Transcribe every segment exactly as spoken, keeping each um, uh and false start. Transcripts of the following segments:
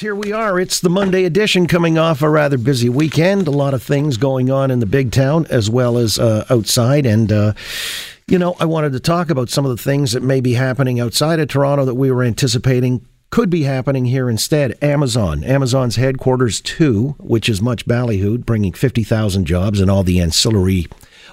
Here we are. It's the Monday edition coming off a rather busy weekend. A lot of things going on in the big town as well as uh, outside. And, uh, you know, I wanted to talk about some of the things that may be happening outside of Toronto that we were anticipating could be happening here instead. Amazon. Amazon's headquarters two, which is much ballyhooed, bringing fifty thousand jobs and all the ancillary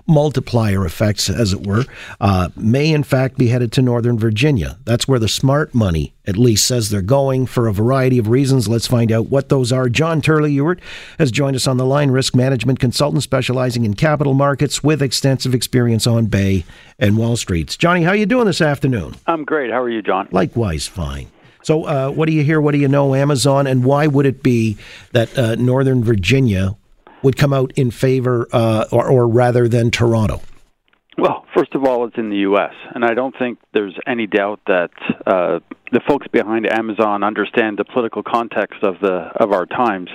multiplier effects, as it were, uh, may in fact be headed to Northern Virginia. That's where the smart money, at least, says they're going for a variety of reasons. Let's find out what those are. John Turley-Ewart has joined us on the line, risk management consultant specializing in capital markets with extensive experience on Bay and Wall Streets. Johnny, how are you doing this afternoon? I'm great. How are you, John? Likewise, fine. So uh, what do you hear? What do you know? Amazon, and why would it be that uh, Northern Virginia would come out in favor uh, or, or rather than Toronto? Well, first of all, it's in the U S, and I don't think there's any doubt that uh, the folks behind Amazon understand the political context of the of our times.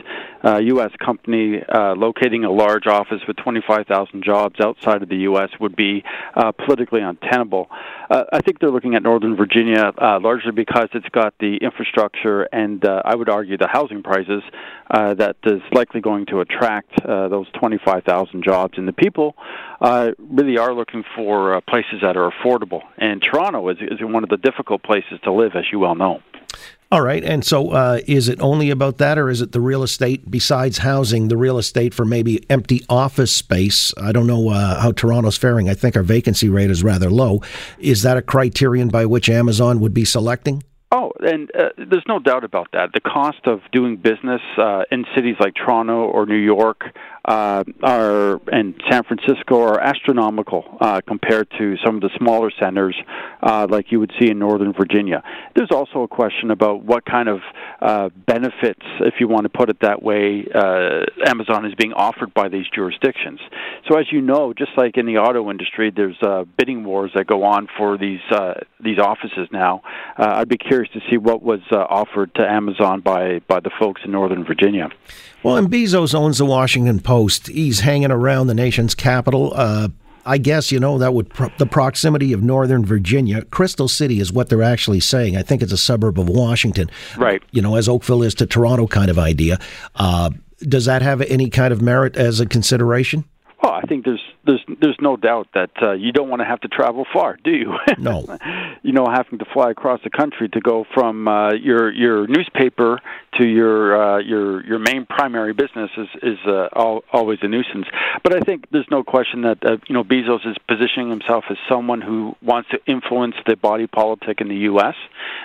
A uh, U S company uh, locating a large office with twenty-five thousand jobs outside of the U S would be uh, politically untenable. Uh, I think they're looking at Northern Virginia uh, largely because it's got the infrastructure and uh, I would argue the housing prices uh, that is likely going to attract uh, those twenty-five thousand jobs. And the people uh, really are looking for uh, places that are affordable. And Toronto is, is one of the difficult places to live, as you well know. All right, and so uh, is it only about that, or is it the real estate, besides housing, the real estate for maybe empty office space? I don't know uh, how Toronto's faring. I think our vacancy rate is rather low. Is that a criterion by which Amazon would be selecting? Oh, and uh, there's no doubt about that. The cost of doing business uh, in cities like Toronto or New York uh, are and San Francisco are astronomical uh, compared to some of the smaller centers uh, like you would see in Northern Virginia. There's also a question about what kind of uh, benefits, if you want to put it that way, uh, Amazon is being offered by these jurisdictions. So as you know, just like in the auto industry, there's uh, bidding wars that go on for these uh, these offices now. Uh, I'd be curious to see what was uh, offered to Amazon by, by the folks in Northern Virginia. Well, and Bezos owns the Washington Post. He's hanging around the nation's capital. Uh, I guess, you know, that would pro- the proximity of Northern Virginia. Crystal City is what they're actually saying. I think it's a suburb of Washington. Right. You know, as Oakville is to Toronto kind of idea. Uh, does that have any kind of merit as a consideration? Well, I think there's there's there's no doubt that uh, you don't want to have to travel far, do you? No. You know, having to fly across the country to go from uh, your your newspaper to your uh, your your main primary business is is uh, all, always a nuisance. But I think there's no question that uh, you know Bezos is positioning himself as someone who wants to influence the body politic in the U S.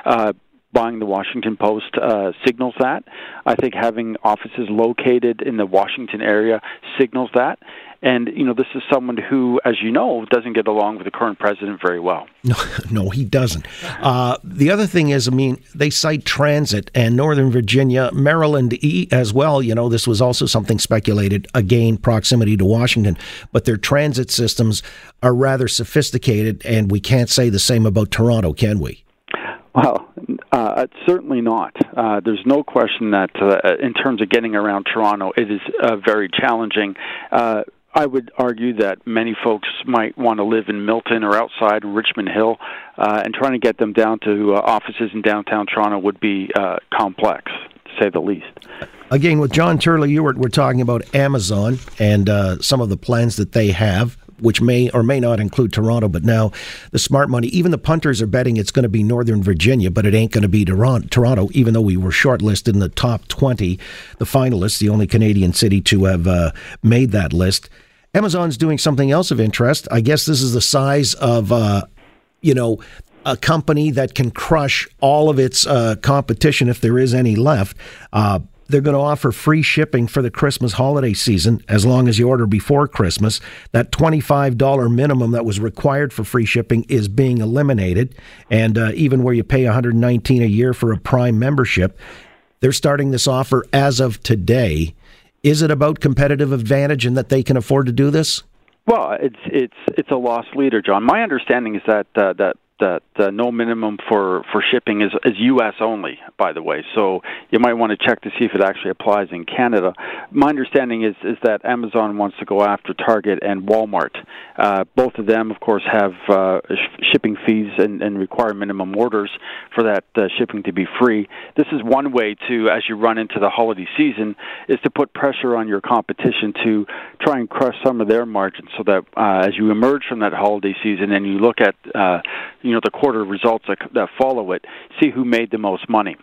Uh, Buying the Washington Post uh, signals that. I think having offices located in the Washington area signals that. And, you know, this is someone who, as you know, doesn't get along with the current president very well. No, no, he doesn't. Uh, the other thing is, I mean, they cite transit and Northern Virginia, Maryland as well. You know, this was also something speculated, again, proximity to Washington. But their transit systems are rather sophisticated, and we can't say the same about Toronto, can we? Well, uh, certainly not. Uh, there's no question that uh, in terms of getting around Toronto, it is uh, very challenging. Uh, I would argue that many folks might want to live in Milton or outside Richmond Hill, uh, and trying to get them down to uh, offices in downtown Toronto would be uh, complex, to say the least. Again, with John Turley-Ewart, we're talking about Amazon and uh, some of the plans that they have, which may or may not include Toronto, but now the smart money, even the punters are betting it's going to be Northern Virginia, but it ain't going to be Toronto, even though we were shortlisted in the top twenty, the finalists, the only Canadian city to have uh, made that list. Amazon's doing something else of interest. I guess this is the size of, uh, you know, a company that can crush all of its uh, competition if there is any left. Uh, They're going to offer free shipping for the Christmas holiday season as long as you order before Christmas. That twenty-five dollars minimum that was required for free shipping is being eliminated. And uh, even where you pay one hundred nineteen dollars a year for a Prime membership, they're starting this offer as of today. Is it about competitive advantage and that they can afford to do this? Well, it's it's it's a lost leader, John. My understanding is that uh, that that uh, no minimum for, for shipping is, is U S only, by the way. So you might want to check to see if it actually applies in Canada. My understanding is, is that Amazon wants to go after Target and Walmart. Uh, both of them, of course, have uh, sh- shipping fees and, and require minimum orders for that uh, shipping to be free. This is one way to, as you run into the holiday season, is to put pressure on your competition to try and crush some of their margins so that uh, as you emerge from that holiday season and you look at uh, you know, the quarter results that, that follow it, see who made the most money.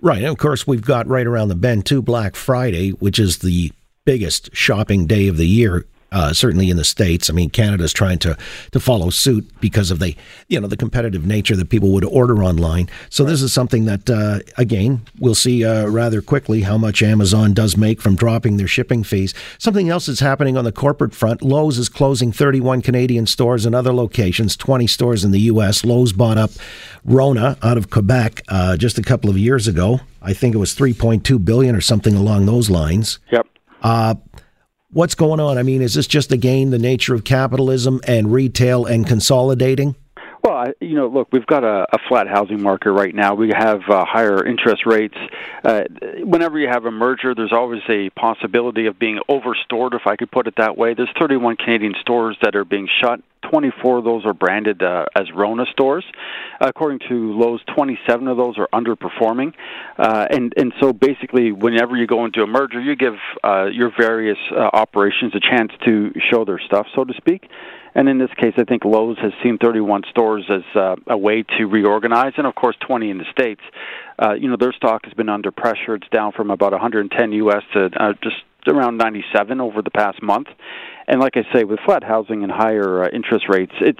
Right. And, of course, we've got right around the bend, too, Black Friday, which is the biggest shopping day of the year, uh, certainly in the States. I mean, Canada's trying to, to follow suit because of the, you know, the competitive nature that people would order online. So right. This is something that, uh, again, we'll see uh, rather quickly how much Amazon does make from dropping their shipping fees. Something else that's happening on the corporate front, Lowe's is closing thirty-one Canadian stores and other locations, twenty stores in the U S. Lowe's bought up Rona out of Quebec uh, just a couple of years ago. I think it was three point two billion dollars or something along those lines. Yep. Uh, what's going on? I mean, is this just, again, the nature of capitalism and retail and consolidating? Well, I, you know, look, we've got a, a flat housing market right now. We have uh, higher interest rates. Uh, whenever you have a merger, there's always a possibility of being overstored, if I could put it that way. There's thirty-one Canadian stores that are being shut. twenty-four of those are branded uh, as Rona stores. According to Lowe's, twenty-seven of those are underperforming. Uh, and, and so basically, whenever you go into a merger, you give uh, your various uh, operations a chance to show their stuff, so to speak. And in this case, I think Lowe's has seen thirty-one stores as uh, a way to reorganize, and of course, twenty in the States. Uh, you know, their stock has been under pressure. It's down from about one hundred ten U S to uh, just around ninety-seven over the past month. And like I say, with flat housing and higher uh, interest rates, it's,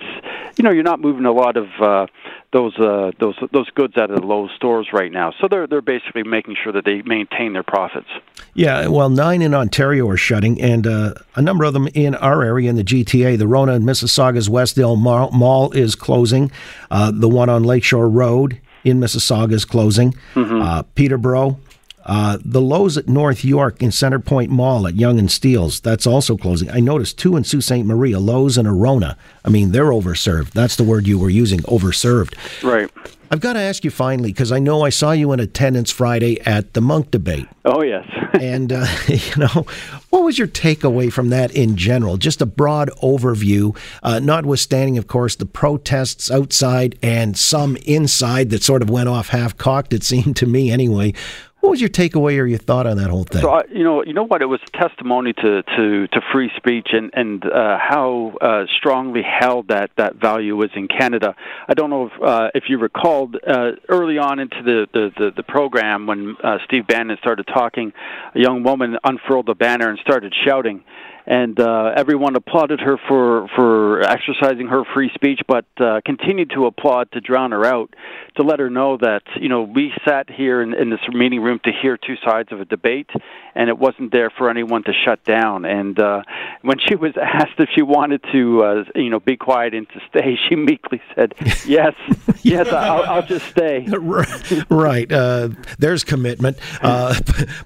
you know, you're not moving a lot of uh, those uh, those those goods out of the Lowe's stores right now. So they're they're basically making sure that they maintain their profits. Yeah, well, nine in Ontario are shutting, and uh, a number of them in our area in the G T A. The Rona in Mississauga's Westdale Mall is closing. Uh, the one on Lakeshore Road in Mississauga is closing. Mm-hmm. Uh, Peterborough. Uh, the Lowe's at North York in Centerpoint Mall at Young and Steeles, that's also closing. I noticed two in Sault Ste. Marie, a Lowe's and a Rona. I mean, they're overserved. That's the word you were using, overserved. Right. I've got to ask you finally, because I know I saw you in attendance Friday at the Monk debate. Oh, yes. and, uh, you know, what was your takeaway from that in general? Just a broad overview, uh, notwithstanding, of course, the protests outside and some inside that sort of went off half-cocked, it seemed to me anyway. What was your takeaway or your thought on that whole thing? So, you know, you know what? It was a testimony to, to, to free speech and, and uh, how uh, strongly held that, that value is in Canada. I don't know if, uh, if you recalled, uh, early on into the, the, the, the program when uh, Steve Bannon started talking, a young woman unfurled a banner and started shouting. And uh, everyone applauded her for, for exercising her free speech, but uh, continued to applaud to drown her out, to let her know that, you know, we sat here in, in this meeting room to hear two sides of a debate, and it wasn't there for anyone to shut down. And uh, when she was asked if she wanted to, uh, you know, be quiet and to stay, she meekly said, yes, yes, I'll, I'll just stay. Right. Uh, there's commitment. Uh,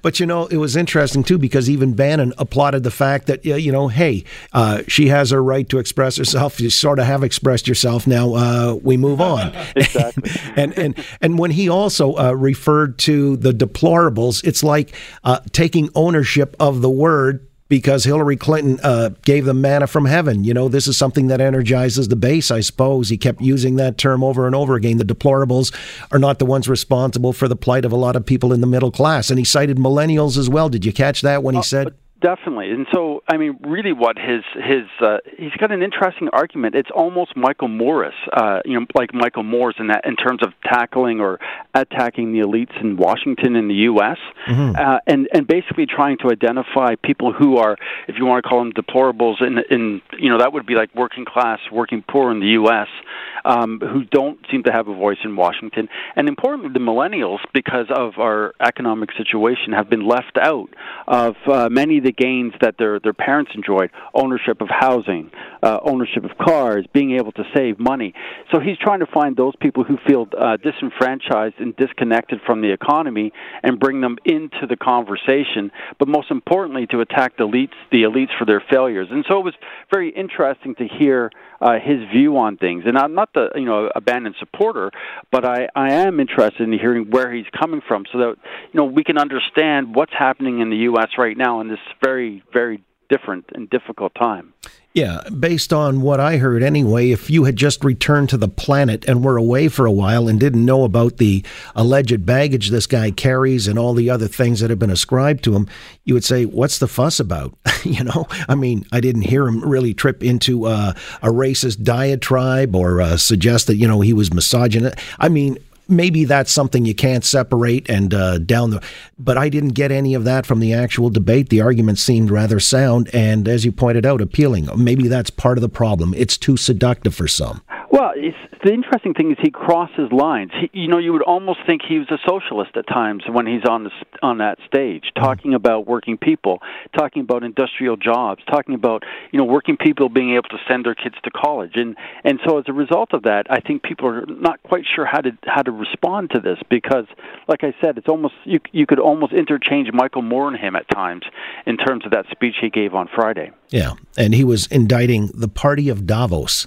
but, you know, it was interesting, too, because even Bannon applauded the fact that, you know, hey, uh, she has her right to express herself. You sort of have expressed yourself. Now uh, we move on. Exactly. and, and and when he also uh, referred to the deplorables, it's like uh, taking ownership of the word because Hillary Clinton uh, gave them manna from heaven. You know, this is something that energizes the base, I suppose. He kept using that term over and over again. The deplorables are not the ones responsible for the plight of a lot of people in the middle class. And he cited millennials as well. Did you catch that when he said... Uh, but- Definitely. And so, I mean, really what his, his uh, he's got an interesting argument. It's almost Michael Morris, uh, you know, like Michael Moore's in that in terms of tackling or attacking the elites in Washington in the U S Mm-hmm. uh, and, and basically trying to identify people who are, if you want to call them deplorables, in, in you know, that would be like working class, working poor in the U S, um, who don't seem to have a voice in Washington. And importantly, the millennials, because of our economic situation, have been left out of uh, many of the gains that their, their parents enjoyed, ownership of housing, uh, ownership of cars, being able to save money. So he's trying to find those people who feel uh, disenfranchised and disconnected from the economy and bring them into the conversation, but most importantly to attack the elites, the elites for their failures. And so it was very interesting to hear uh, his view on things. And I'm not the you know a Bannon supporter, but I, I am interested in hearing where he's coming from so that you know we can understand what's happening in the U S right now in this very, very different and difficult time. Yeah, based on what I heard anyway, if you had just returned to the planet and were away for a while and didn't know about the alleged baggage this guy carries and all the other things that have been ascribed to him, you would say, what's the fuss about? you know, I mean, I didn't hear him really trip into uh, a racist diatribe or uh, suggest that, you know, he was misogynist. I mean, maybe that's something you can't separate and uh, down the... But I didn't get any of that from the actual debate. The argument seemed rather sound and, as you pointed out, appealing. Maybe that's part of the problem. It's too seductive for some. Well, it's, the interesting thing is he crosses lines. He, you know, you would almost think he was a socialist at times when he's on, the, on that stage, talking mm-hmm. about working people, talking about industrial jobs, talking about, you know, working people being able to send their kids to college. And and so as a result of that, I think people are not quite sure how to how to respond to this because, like I said, it's almost you, you could almost interchange Michael Moore and him at times in terms of that speech he gave on Friday. Yeah, and he was indicting the party of Davos,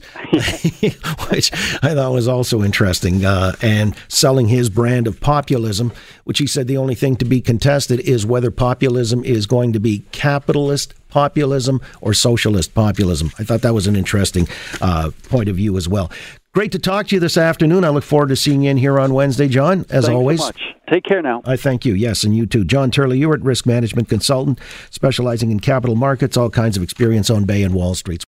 which I thought was also interesting, uh, and selling his brand of populism, which he said the only thing to be contested is whether populism is going to be capitalist populism or socialist populism. I thought that was an interesting uh, point of view as well. Great to talk to you this afternoon. I look forward to seeing you in here on Wednesday, John, as Thanks always. So much. Take care now. I thank you. Yes, and you too. John Turley-Ewart, risk management consultant, specializing in capital markets, all kinds of experience on Bay and Wall Street.